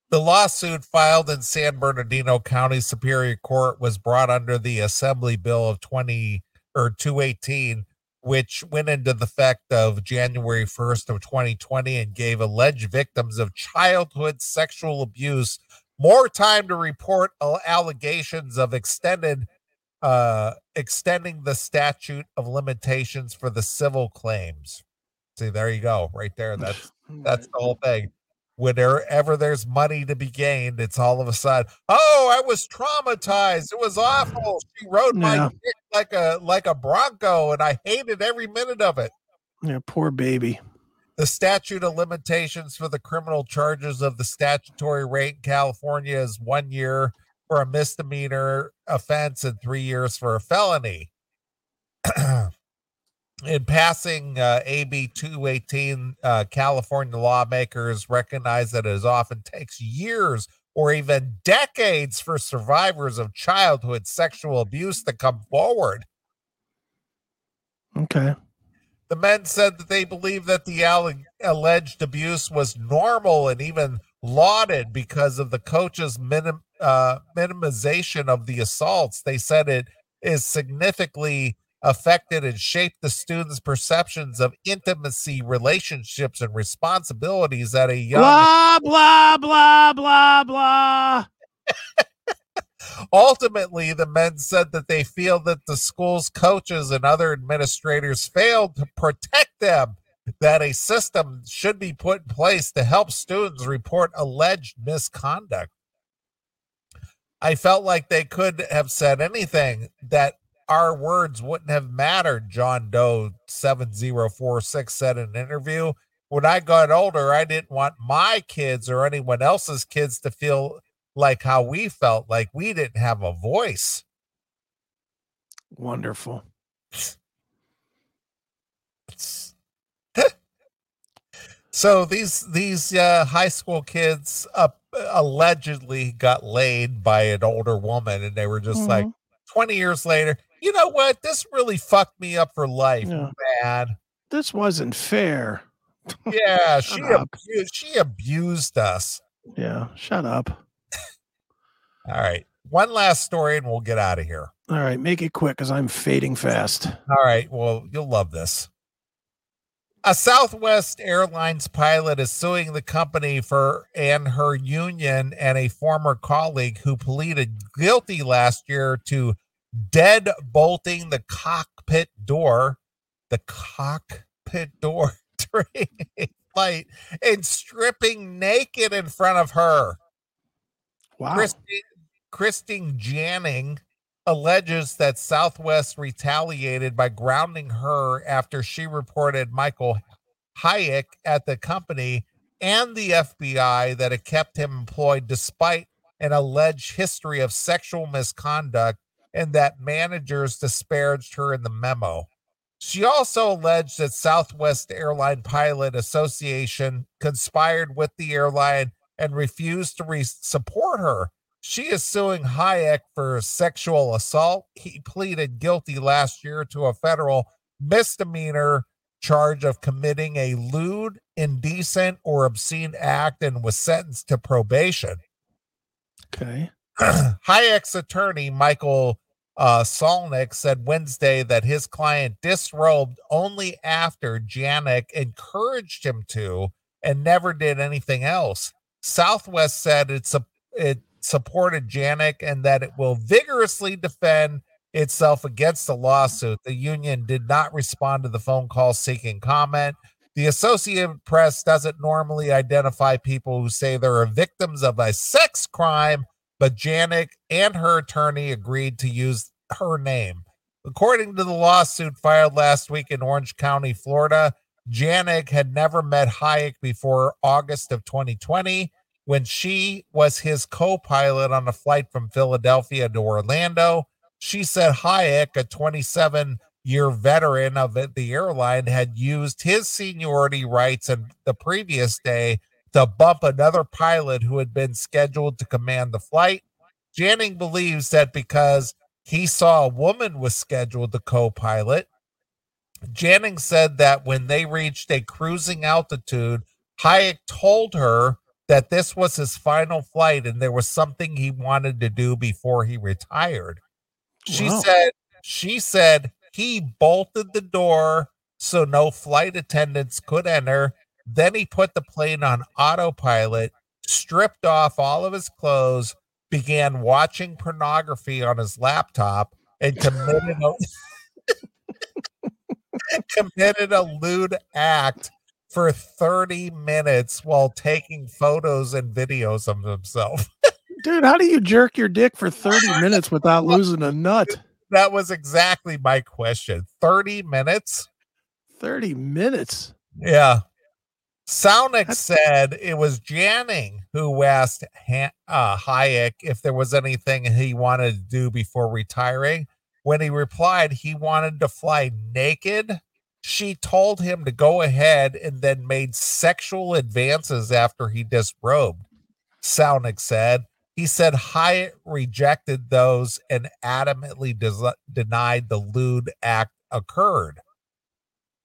The lawsuit filed in San Bernardino County Superior Court was brought under the Assembly Bill of 218, which went into effect of January 1st of 2020 and gave alleged victims of childhood sexual abuse more time to report allegations of extending the statute of limitations for the civil claims. See, there you go, right there. That's That's the whole thing. Whenever there's money to be gained, it's all of a sudden, oh, I was traumatized. It was awful. She rode my dick like a Bronco, and I hated every minute of it. Yeah, poor baby. The statute of limitations for the criminal charges of the statutory rate in California is 1 year for a misdemeanor offense and 3 years for a felony. In passing AB 218, California lawmakers recognize that it often takes years or even decades for survivors of childhood sexual abuse to come forward. Okay. The men said that they believe that the alleged abuse was normal and even lauded because of the coach's minimization of the assaults. They said it is significantly affected and shaped the students' perceptions of intimacy, relationships, and responsibilities at a young blah blah blah blah blah. Ultimately, the men said that they feel that the school's coaches and other administrators failed to protect them, that a system should be put in place to help students report alleged misconduct. I felt like they could have said anything, that our words wouldn't have mattered, John Doe 7046 said in an interview. When I got older, I didn't want my kids or anyone else's kids to feel like how we felt, like we didn't have a voice. Wonderful. So these high school kids allegedly got laid by an older woman, and they were just like 20 years later, you know what? This really fucked me up for life, man. This wasn't fair. Yeah, she abused us. Yeah, shut up. All right. One last story and we'll get out of here. All right. Make it quick because I'm fading fast. All right. Well, you'll love this. A Southwest Airlines pilot is suing the company and her union and a former colleague who pleaded guilty last year to deadbolting the cockpit door during a flight and stripping naked in front of her. Wow. Christine Janning alleges that Southwest retaliated by grounding her after she reported Michael Hayek at the company and the FBI that it kept him employed despite an alleged history of sexual misconduct and that managers disparaged her in the memo. She also alleged that Southwest Airline Pilot Association conspired with the airline and refused to support her. She is suing Hayek for sexual assault. He pleaded guilty last year to a federal misdemeanor charge of committing a lewd, indecent, or obscene act and was sentenced to probation. Okay. Hayek's attorney, Michael Solnick, said Wednesday that his client disrobed only after Janik encouraged him to and never did anything else. Southwest said it supported Janik and that it will vigorously defend itself against the lawsuit. The union did not respond to the phone call seeking comment. The Associated Press doesn't normally identify people who say they are victims of a sex crime, but Janik and her attorney agreed to use her name. According to the lawsuit filed last week in Orange County, Florida, Janik had never met Hayek before August of 2020, when she was his co-pilot on a flight from Philadelphia to Orlando. She said Hayek, a 27-year veteran of the airline, had used his seniority rights and the previous day to bump another pilot who had been scheduled to command the flight. Janning believes that because he saw a woman was scheduled to co-pilot. Janning said that when they reached a cruising altitude, Hayek told her that this was his final flight and there was something he wanted to do before he retired. She said he bolted the door so no flight attendants could enter. Then he put the plane on autopilot, stripped off all of his clothes, began watching pornography on his laptop, and committed a lewd act for 30 minutes while taking photos and videos of himself. Dude, how do you jerk your dick for 30 minutes without losing a nut? That was exactly my question. 30 minutes? 30 minutes? Yeah. Sonic said it was Janning who asked Hayek if there was anything he wanted to do before retiring. When he replied he wanted to fly naked, she told him to go ahead and then made sexual advances after he disrobed, Sonic said. He said Hayek rejected those and adamantly denied the lewd act occurred.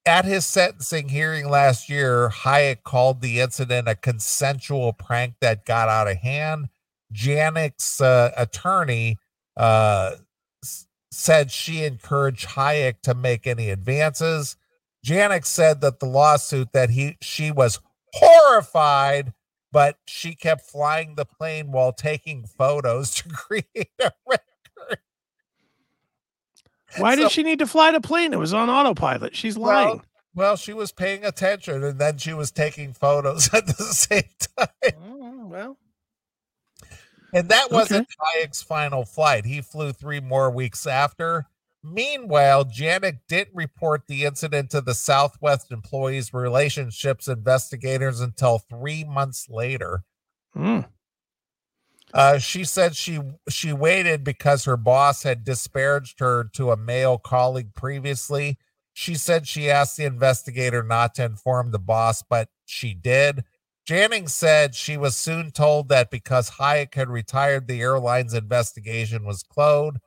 At his sentencing hearing last year, Hayek called the incident a consensual prank that got out of hand. Janing's attorney said she encouraged Hayek to make any advances. Janning said that the lawsuit that she was horrified, but she kept flying the plane while taking photos to create a record. Why did she need to fly the plane? It was on autopilot. She's lying. Well, she was paying attention, and then she was taking photos at the same time. Oh, well. And that wasn't Hayek's final flight. He flew 3 more weeks after. Meanwhile, Janning didn't report the incident to the Southwest Employees Relationships investigators until 3 months later. Mm. She said she waited because her boss had disparaged her to a male colleague previously. She said she asked the investigator not to inform the boss, but she did. Janning said she was soon told that because Hayek had retired, the airline's investigation was closed.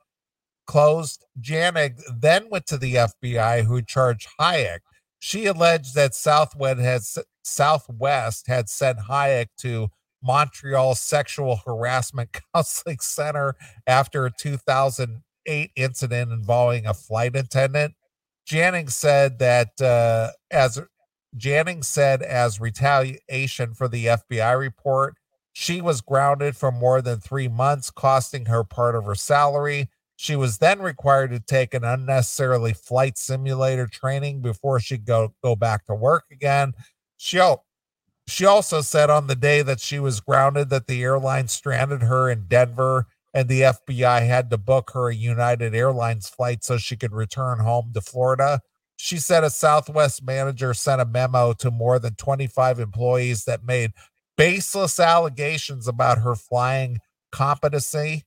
Janning then went to the FBI, who charged Hayek. She alleged that Southwest had sent Hayek to Montreal Sexual Harassment Counseling Center after a 2008 incident involving a flight attendant. Janning said that as retaliation for the FBI report, she was grounded for more than 3 months, costing her part of her salary. She was then required to take an unnecessarily flight simulator training before she go back to work again. She also said on the day that she was grounded that the airline stranded her in Denver and the FBI had to book her a United Airlines flight so she could return home to Florida. She said a Southwest manager sent a memo to more than 25 employees that made baseless allegations about her flying competency.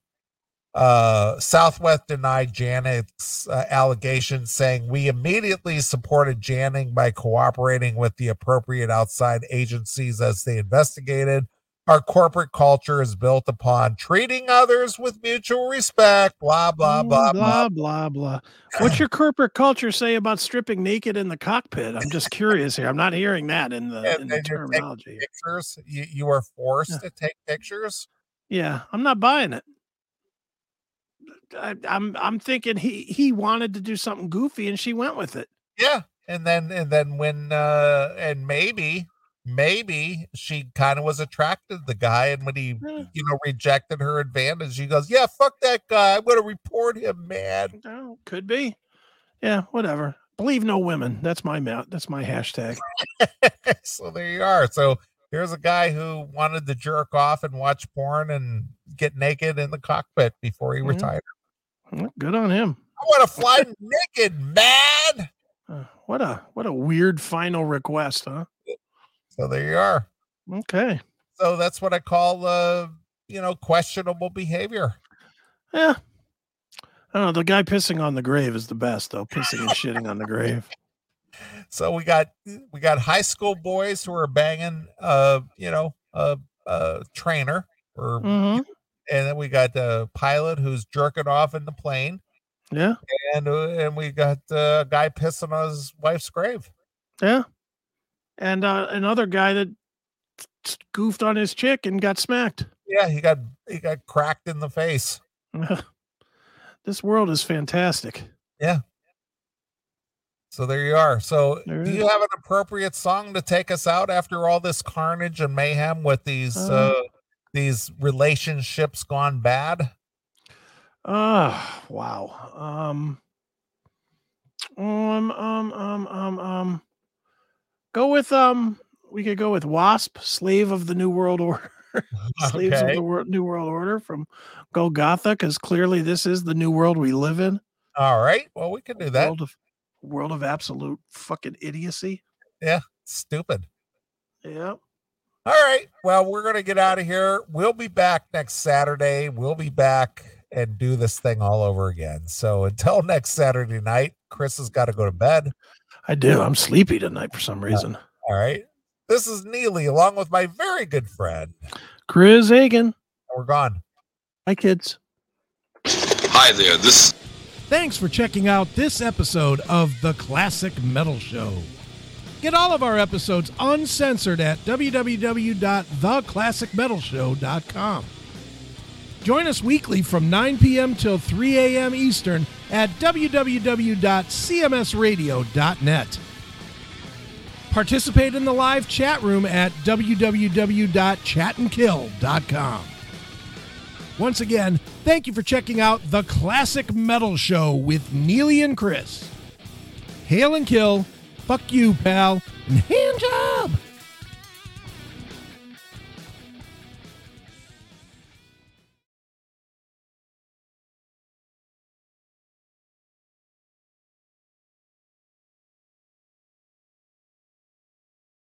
Southwest denied Janning's allegations, saying, "We immediately supported Janning by cooperating with the appropriate outside agencies as they investigated. Our corporate culture is built upon treating others with mutual respect." Blah, blah, blah, blah, blah, blah. What's your corporate culture say about stripping naked in the cockpit? I'm just curious here. I'm not hearing that in the terminology. Pictures. You are forced to take pictures. Yeah, I'm not buying it. I'm thinking he wanted to do something goofy and she went with it. Yeah. And then when and maybe she kind of was attracted to the guy, and when he rejected her advantage, she goes, "Yeah, fuck that guy. I'm gonna report him, man." Oh, could be. Yeah, whatever. Believe no women. That's my hashtag. So there you are. So here's a guy who wanted to jerk off and watch porn and get naked in the cockpit before he retired. Good on him. I want to fly naked, man. What a weird final request, huh? So there you are. Okay. So that's what I call, questionable behavior. Yeah. I don't know. The guy pissing on the grave is the best, though. Pissing and shitting on the grave. So we got high school boys who are banging, a trainer, or and then we got the pilot who's jerking off in the plane. Yeah, and we got a guy pissing on his wife's grave. Yeah, and another guy that goofed on his chick and got smacked. Yeah, he got cracked in the face. This world is fantastic. Yeah. So there you are. So do you have an appropriate song to take us out after all this carnage and mayhem with these relationships gone bad? Wow. Go with Wasp, Slave of the New World Order. Slaves of the New World Order from Golgotha, because clearly this is the new world we live in. All right. Well, we can do that. World of absolute fucking idiocy. Yeah. Stupid. Yeah. All right. Well, we're going to get out of here. We'll be back next Saturday. We'll be back and do this thing all over again. So until next Saturday night, Chris has got to go to bed. I do. I'm sleepy tonight for some reason. All right. This is Neely, along with my very good friend, Chris Akin. We're gone. Hi, kids. Hi there. Thanks for checking out this episode of The Classic Metal Show. Get all of our episodes uncensored at www.theclassicmetalshow.com. Join us weekly from 9 p.m. till 3 a.m. Eastern at www.cmsradio.net. Participate in the live chat room at www.chatandkill.com. Once again, thank you for checking out The Classic Metal Show with Neely and Chris. Hail and kill, fuck you, pal, and hand